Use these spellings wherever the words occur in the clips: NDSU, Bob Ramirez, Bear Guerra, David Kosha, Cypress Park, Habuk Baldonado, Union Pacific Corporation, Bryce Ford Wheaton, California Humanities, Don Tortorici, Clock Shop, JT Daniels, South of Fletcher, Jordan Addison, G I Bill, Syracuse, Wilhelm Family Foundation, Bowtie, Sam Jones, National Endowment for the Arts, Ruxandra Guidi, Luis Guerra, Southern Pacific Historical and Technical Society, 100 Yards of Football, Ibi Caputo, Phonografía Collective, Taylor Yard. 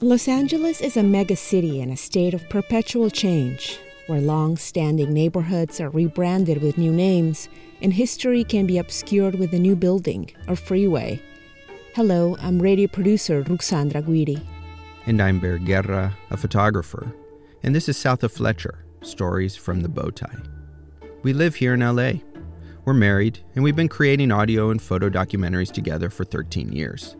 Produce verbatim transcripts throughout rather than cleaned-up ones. Los Angeles is a megacity in a state of perpetual change, where long-standing neighborhoods are rebranded with new names, and history can be obscured with a new building or freeway. Hello, I'm radio producer Ruxandra Guidi. And I'm Bear Guerra, a photographer. And this is South of Fletcher, Stories from the Bowtie. We live here in L A. We're married, and we've been creating audio and photo documentaries together for thirteen years.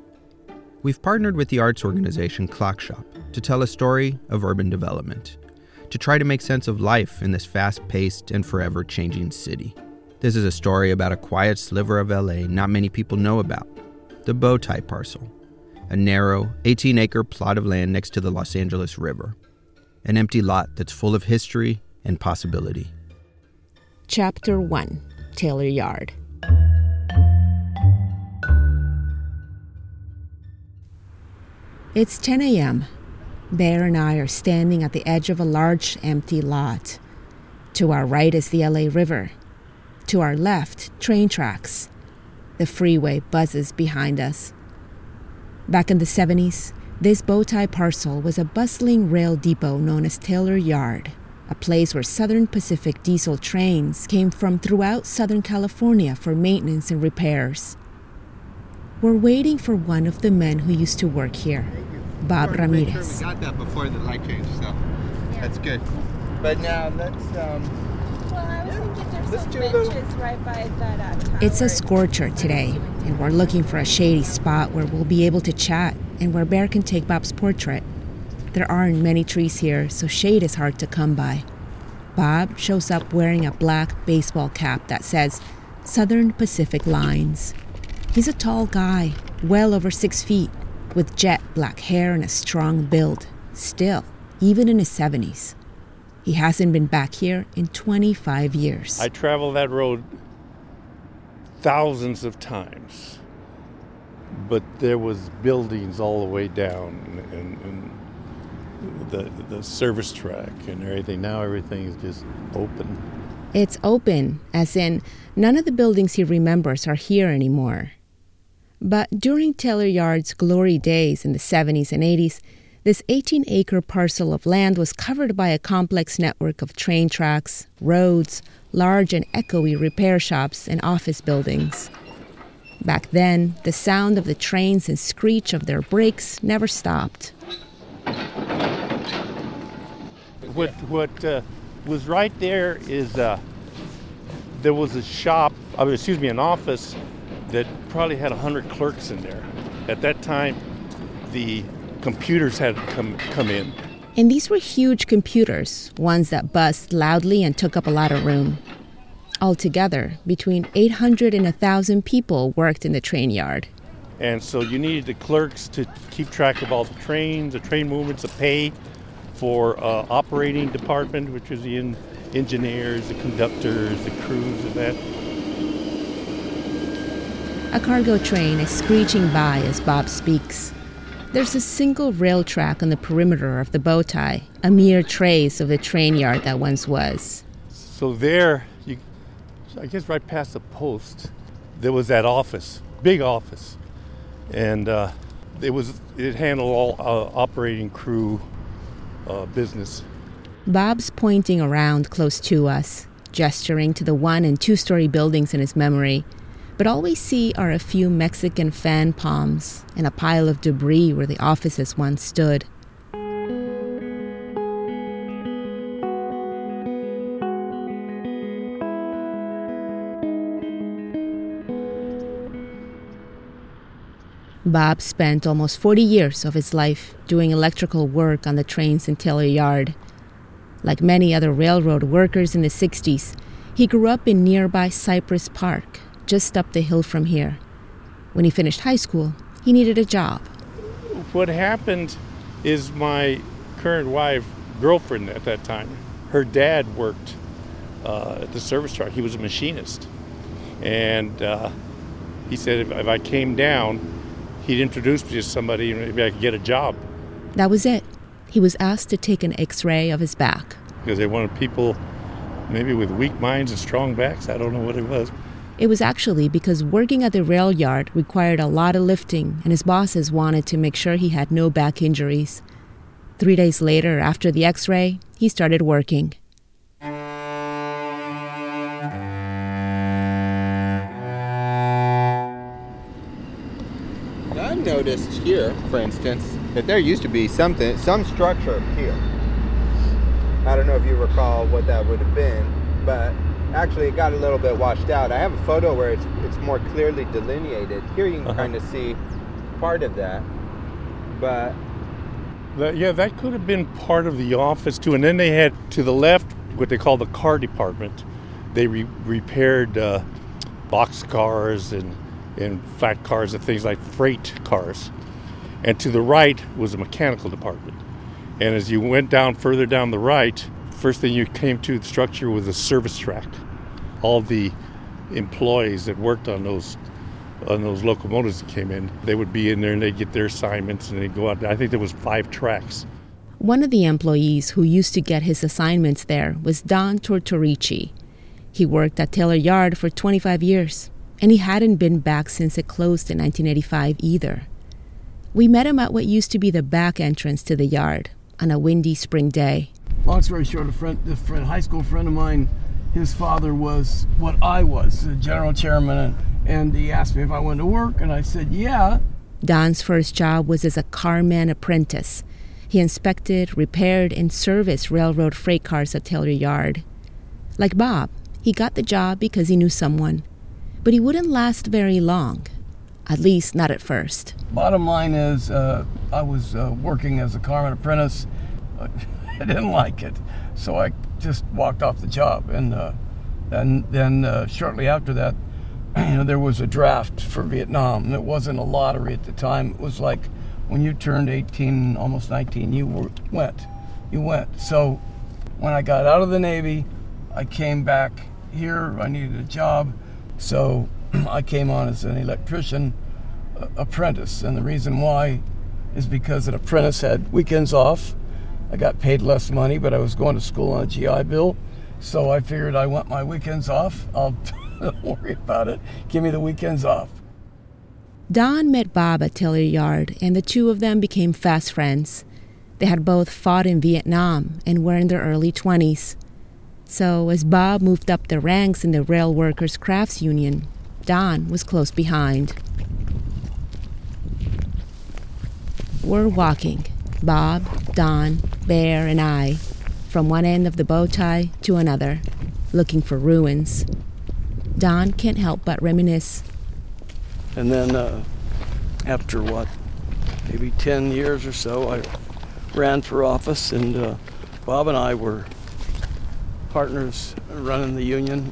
We've partnered with the arts organization Clock Shop to tell a story of urban development, to try to make sense of life in this fast-paced and forever changing city. This is a story about a quiet sliver of L A not many people know about, the Bowtie Parcel, a narrow eighteen-acre plot of land next to the Los Angeles River, an empty lot that's full of history and possibility. Chapter one, Taylor Yard. It's ten a.m. Bear and I are standing at the edge of a large, empty lot. To our right is the L A River. To our left, train tracks. The freeway buzzes behind us. Back in the seventies, this Bowtie Parcel was a bustling rail depot known as Taylor Yard, a place where Southern Pacific diesel trains came from throughout Southern California for maintenance and repairs. We're waiting for one of the men who used to work here, Bob Ramirez. Sure we got that before the light change, so yeah. That's good. But now let's, um, well, I was thinking there's let's some benches the... right by that uh, tower. It's a scorcher today, and we're looking for a shady spot where we'll be able to chat and where Bear can take Bob's portrait. There aren't many trees here, so shade is hard to come by. Bob shows up wearing a black baseball cap that says Southern Pacific Lines. He's a tall guy, well over six feet. With jet black hair and a strong build, still, even in his seventies. He hasn't been back here in twenty-five years. I traveled that road thousands of times, but there was buildings all the way down and, and the the service track and everything. Now everything is just open. It's open, as in none of the buildings he remembers are here anymore. But during Taylor Yard's glory days in the seventies and eighties, this eighteen-acre parcel of land was covered by a complex network of train tracks, roads, large and echoey repair shops, and office buildings. Back then, the sound of the trains and screech of their brakes never stopped. What what uh, was right there is uh, there was a shop, I mean, excuse me, an office that probably had one hundred clerks in there. At that time, the computers had come come in. And these were huge computers, ones that buzzed loudly and took up a lot of room. Altogether, between eight hundred and one thousand people worked in the train yard. And so you needed the clerks to keep track of all the trains, the train movements, the pay for uh, operating department, which was the in- engineers, the conductors, the crews, and that. A cargo train is screeching by as Bob speaks. There's a single rail track on the perimeter of the Bowtie, a mere trace of the train yard that once was. So there, you, I guess right past the post, there was that office, big office. And uh, it was it handled all uh, operating crew uh, business. Bob's pointing around close to us, gesturing to the one- and two-story buildings in his memory. But all we see are a few Mexican fan palms and a pile of debris where the offices once stood. Bob spent almost forty years of his life doing electrical work on the trains in Taylor Yard. Like many other railroad workers in the sixties, he grew up in nearby Cypress Park, just up the hill from here. When he finished high school, he needed a job. What happened is my current wife, girlfriend at that time, her dad worked uh, at the service truck. He was a machinist. And uh, he said if, if I came down, he'd introduce me to somebody and maybe I could get a job. That was it. He was asked to take an X-ray of his back. Because they wanted people maybe with weak minds and strong backs. I don't know what it was. It was actually because working at the rail yard required a lot of lifting, and his bosses wanted to make sure he had no back injuries. Three days later, after the x-ray, he started working. I noticed here, for instance, that there used to be something, some structure here. I don't know if you recall what that would have been, but actually it got a little bit washed out. I have a photo where it's it's more clearly delineated. Here you can uh-huh. kind of see part of that, but... Yeah, that could have been part of the office, too. And then they had, to the left, what they call the car department. They re- repaired uh, box cars and, and flat cars and things like freight cars. And to the right was the mechanical department. And as you went down, further down the right, first thing you came to the structure was a service track. All the employees that worked on those on those locomotives that came in, they would be in there and they'd get their assignments and they'd go out. I think there was five tracks. One of the employees who used to get his assignments there was Don Tortorici. He worked at Taylor Yard for twenty-five years, and he hadn't been back since it closed in nineteen eighty-five either. We met him at what used to be the back entrance to the yard on a windy spring day. Long story short, a friend, a friend, high school friend of mine, his father was what I was, the general chairman, and he asked me if I wanted to work, and I said, yeah. Don's first job was as a carman apprentice. He inspected, repaired, and serviced railroad freight cars at Taylor Yard. Like Bob, he got the job because he knew someone. But he wouldn't last very long, at least not at first. Bottom line is, uh, I was uh, working as a carman apprentice. I didn't like it, so I just walked off the job. And uh, and then uh, shortly after that, you know, there was a draft for Vietnam. It wasn't a lottery at the time. It was like when you turned eighteen, almost nineteen, you were, went. You went. So when I got out of the Navy, I came back here. I needed a job. So I came on as an electrician uh, apprentice. And the reason why is because an apprentice had weekends off. I got paid less money, but I was going to school on a G I Bill. So I figured I want my weekends off. I'll... Don't worry about it. Give me the weekends off. Don met Bob at Taylor Yard, and the two of them became fast friends. They had both fought in Vietnam and were in their early twenties. So as Bob moved up the ranks in the Rail Workers' Crafts Union, Don was close behind. We're walking, Bob, Don, Bear, and I, from one end of the Bowtie to another, looking for ruins. Don can't help but reminisce. And then uh, after, what, maybe ten years or so, I ran for office, and uh, Bob and I were partners running the union.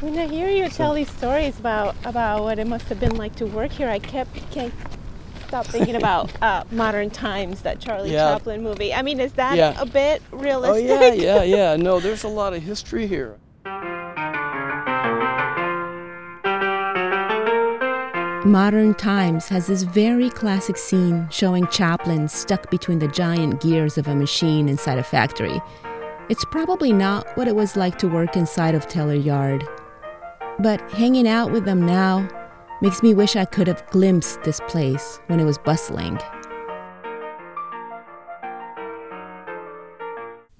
When I hear you so. tell these stories about, about what it must have been like to work here, I kept can't stop thinking about uh, Modern Times, that Charlie yeah. Chaplin movie. I mean, is that yeah. a bit realistic? Oh, yeah, yeah, yeah. No, there's a lot of history here. Modern Times has this very classic scene showing Chaplin stuck between the giant gears of a machine inside a factory. It's probably not what it was like to work inside of Taylor Yard. But hanging out with them now makes me wish I could have glimpsed this place when it was bustling.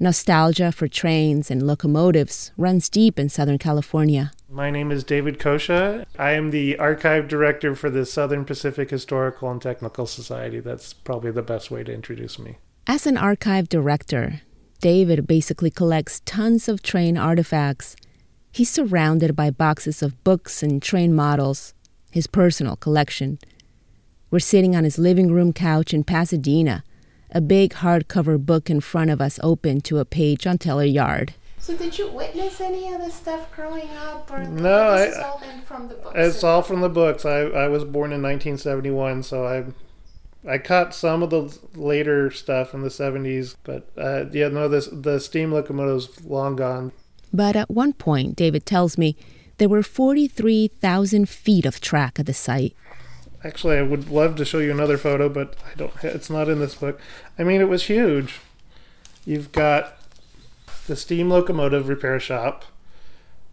Nostalgia for trains and locomotives runs deep in Southern California. My name is David Kosha. I am the archive director for the Southern Pacific Historical and Technical Society. That's probably the best way to introduce me. As an archive director, David basically collects tons of train artifacts. He's surrounded by boxes of books and train models, his personal collection. We're sitting on his living room couch in Pasadena, a big hardcover book in front of us open to a page on Taylor Yard. So did you witness any of this stuff growing up? Or no, I, it's all from the books. It's all from the books. I, I was born in nineteen seventy-one, so I I caught some of the later stuff in the seventies, but uh, yeah, no, this, the steam locomotive's long gone. But at one point, David tells me, there were forty-three thousand feet of track at the site. Actually, I would love to show you another photo, but I don't. It's not in this book. I mean, it was huge. You've got the steam locomotive repair shop,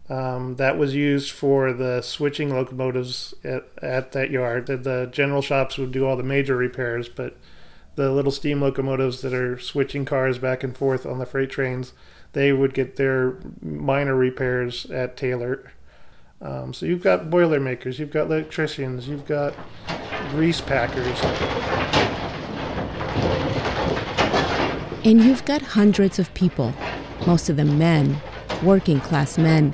Um, that was used for the switching locomotives at, at that yard. The, the general shops would do all the major repairs, but the little steam locomotives that are switching cars back and forth on the freight trains, they would get their minor repairs at Taylor. Um, so you've got boilermakers, you've got electricians, you've got grease packers. And you've got hundreds of people, most of them men, working class men,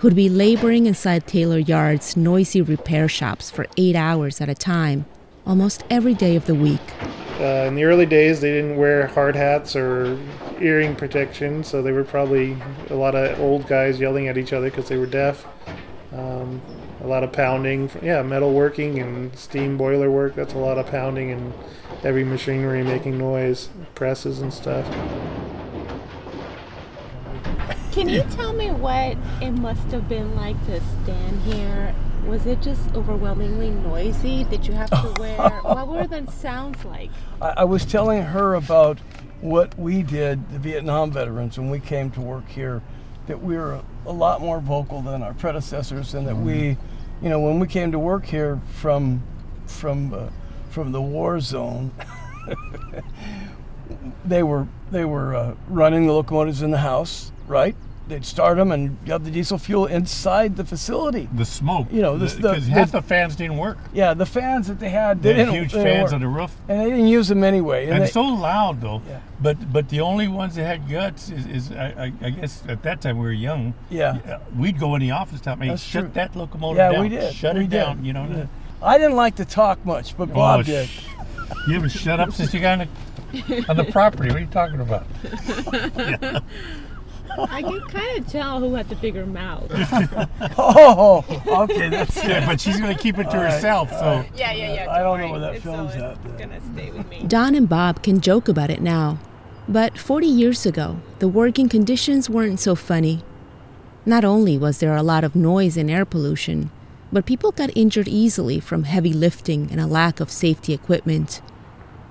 who'd be laboring inside Taylor Yard's noisy repair shops for eight hours at a time, almost every day of the week. Uh, in the early days, they didn't wear hard hats or earring protection, so they were probably a lot of old guys yelling at each other because they were deaf. Um, a lot of pounding, yeah, metal working and steam boiler work, that's a lot of pounding and heavy machinery making noise, presses and stuff. Can you tell me what it must have been like to stand here? Was it just overwhelmingly noisy? Did you have to wear... what were the sounds like? I, I was telling her about what we did, the Vietnam veterans, when we came to work here, that we were a, a lot more vocal than our predecessors, and that we, you know, when we came to work here from, from, uh, from the war zone... They were they were uh, running the locomotives in the house, right? They'd start them and have the diesel fuel inside the facility. The smoke, you know, because the, the, half the fans didn't work. Yeah, the fans that they had, they, they had didn't. Huge they fans didn't on the roof, and they didn't use them anyway. And, and they, so loud though. Yeah. But but the only ones that had guts is, is I, I, I guess at that time we were young. Yeah, we'd go in the office time and shut true. that locomotive yeah, down. Yeah, we did. Shut we it did. down. You know, yeah. I didn't like to talk much, but Bob oh, did. Sh- you haven't shut up since you got in. On the property, what are you talking about? Yeah. I can kind of tell who had the bigger mouth. Oh, okay, that's good. Yeah, but she's going to keep it to all herself, right, so. Right. Yeah, yeah, yeah. I don't know where that film's at. It's going to stay with me. Don and Bob can joke about it now, but forty years ago, the working conditions weren't so funny. Not only was there a lot of noise and air pollution, but people got injured easily from heavy lifting and a lack of safety equipment.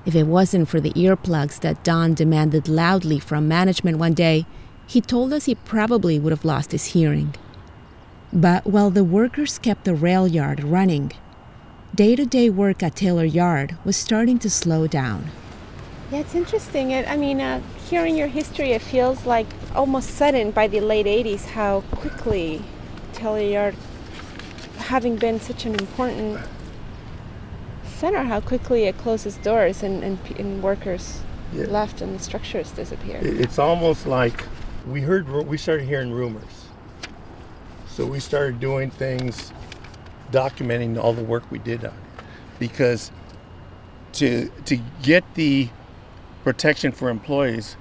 If it wasn't for the earplugs that Don demanded loudly from management one day, he told us he probably would have lost his hearing. But while the workers kept the rail yard running, day-to-day work at Taylor Yard was starting to slow down. Yeah, it's interesting. It, I mean, uh, hearing your history, it feels like almost sudden by the late eighties how quickly Taylor Yard, having been such an important... center, how quickly it closes doors and, and, and workers yeah. left and the structures disappear. It's almost like we heard we started hearing rumors, so we started doing things, documenting all the work we did on it, because to to get the protection for employees,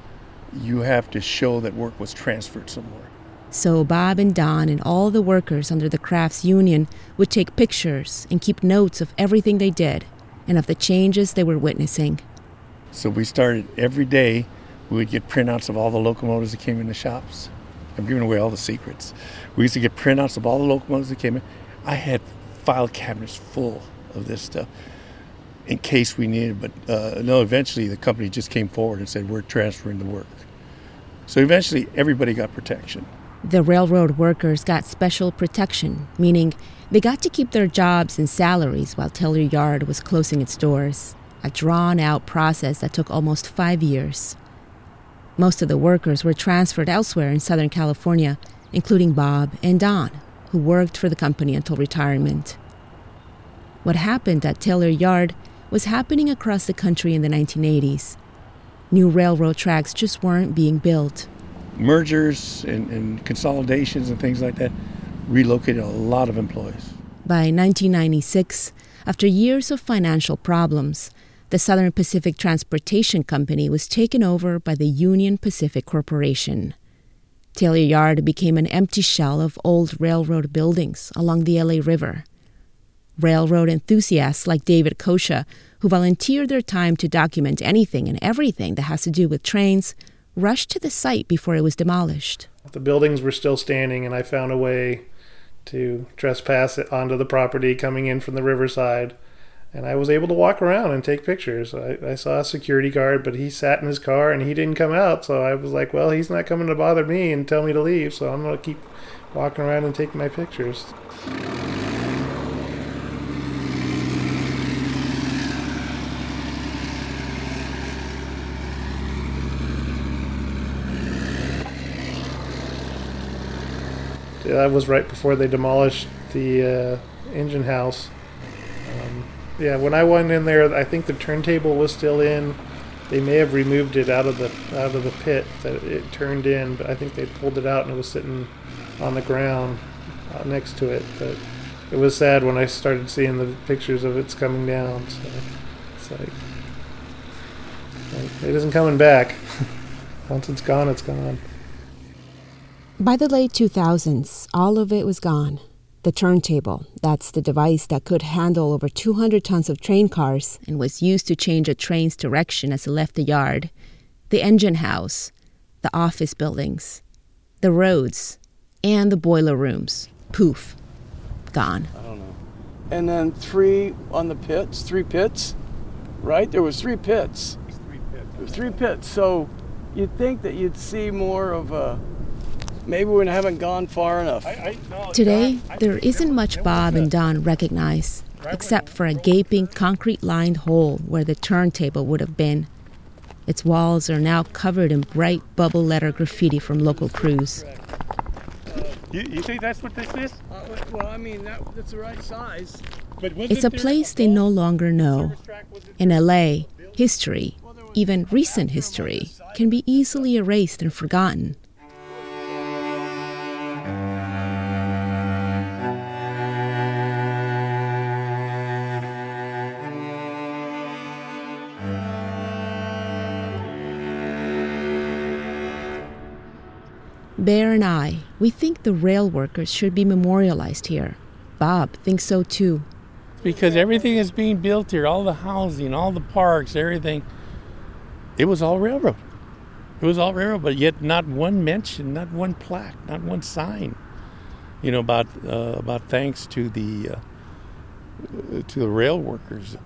you have to show that work was transferred somewhere. So Bob and Don and all the workers under the crafts union would take pictures and keep notes of everything they did and of the changes they were witnessing. So we started every day, we would get printouts of all the locomotives that came in the shops. I'm giving away all the secrets. We used to get printouts of all the locomotives that came in. I had file cabinets full of this stuff in case we needed, but uh, no, eventually the company just came forward and said, we're transferring the work. So eventually everybody got protection. The railroad workers got special protection, meaning they got to keep their jobs and salaries while Taylor Yard was closing its doors, a drawn-out process that took almost five years. Most of the workers were transferred elsewhere in Southern California, including Bob and Don, who worked for the company until retirement. What happened at Taylor Yard was happening across the country in the nineteen eighties. New railroad tracks just weren't being built. Mergers and, and consolidations and things like that relocated a lot of employees. By nineteen ninety-six, after years of financial problems, the Southern Pacific Transportation Company was taken over by the Union Pacific Corporation. Taylor Yard became an empty shell of old railroad buildings along the L A River. Railroad enthusiasts like David Kosha, who volunteered their time to document anything and everything that has to do with trains, rushed to the site before it was demolished. The buildings were still standing, and I found a way to trespass it onto the property coming in from the riverside. And I was able to walk around and take pictures. I, I saw a security guard, but he sat in his car and he didn't come out. So I was like, well, he's not coming to bother me and tell me to leave, so I'm going to keep walking around and taking my pictures. That was right before they demolished the uh, engine house. Um, yeah, when I went in there, I think the turntable was still in. They may have removed it out of the out of the pit that it turned in, but I think they pulled it out and it was sitting on the ground uh, next to it. But it was sad when I started seeing the pictures of it's coming down. So it's like, like it isn't coming back. Once it's gone, it's gone. By the late two thousands, all of it was gone. The turntable, that's the device that could handle over two hundred tons of train cars and was used to change a train's direction as it left the yard, the engine house, the office buildings, the roads, and the boiler rooms. Poof. Gone. I don't know. And then three on the pits, three pits, right? There was three pits. Three pits. There was three pits. So you'd think that you'd see more of a... Maybe we haven't gone far enough. I, I, no, Today, Don, there isn't much Bob and Don recognize, except for a gaping, concrete-lined hole where the turntable would have been. Its walls are now covered in bright bubble letter graffiti from local crews. You, you think that's what this is? Uh, well, I mean, that, that's the right size. But it's a place they no longer know. In L A, history, even recent history, can be easily erased and forgotten. Bear and I, we think the rail workers should be memorialized here. Bob thinks so too. Because everything is being built here, all the housing, all the parks, everything. It was all railroad. It was all railroad, but yet not one mention, not one plaque, not one sign. You know, about uh, about thanks to the uh, to the rail workers.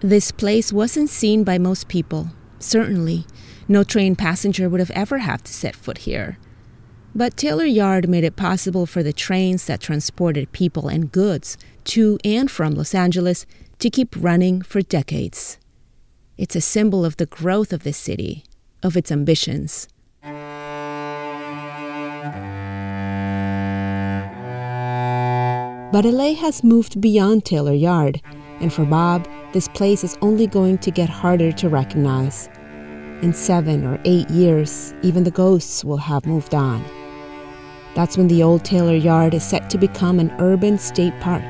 This place wasn't seen by most people. Certainly, no train passenger would have ever had to set foot here. But Taylor Yard made it possible for the trains that transported people and goods to and from Los Angeles to keep running for decades. It's a symbol of the growth of this city, of its ambitions. But L A has moved beyond Taylor Yard, and for Bob, this place is only going to get harder to recognize. In seven or eight years, even the ghosts will have moved on. That's when the old Taylor Yard is set to become an urban state park.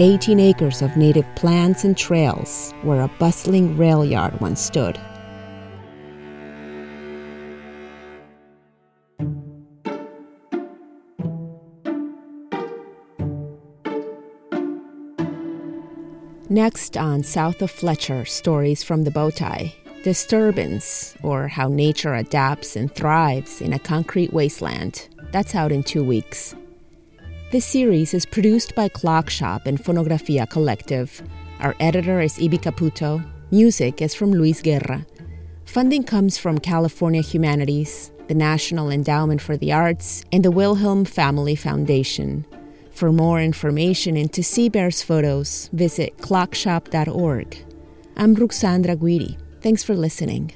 eighteen acres of native plants and trails where a bustling rail yard once stood. Next on South of Fletcher, stories from the Bowtie. Disturbance, or how nature adapts and thrives in a concrete wasteland. That's out in two weeks. This series is produced by Clock Shop and Phonografía Collective. Our editor is Ibi Caputo. Music is from Luis Guerra. Funding comes from California Humanities, the National Endowment for the Arts, and the Wilhelm Family Foundation. For more information and to see Bear's photos, visit clock shop dot org. I'm Ruxandra Guidi. Thanks for listening.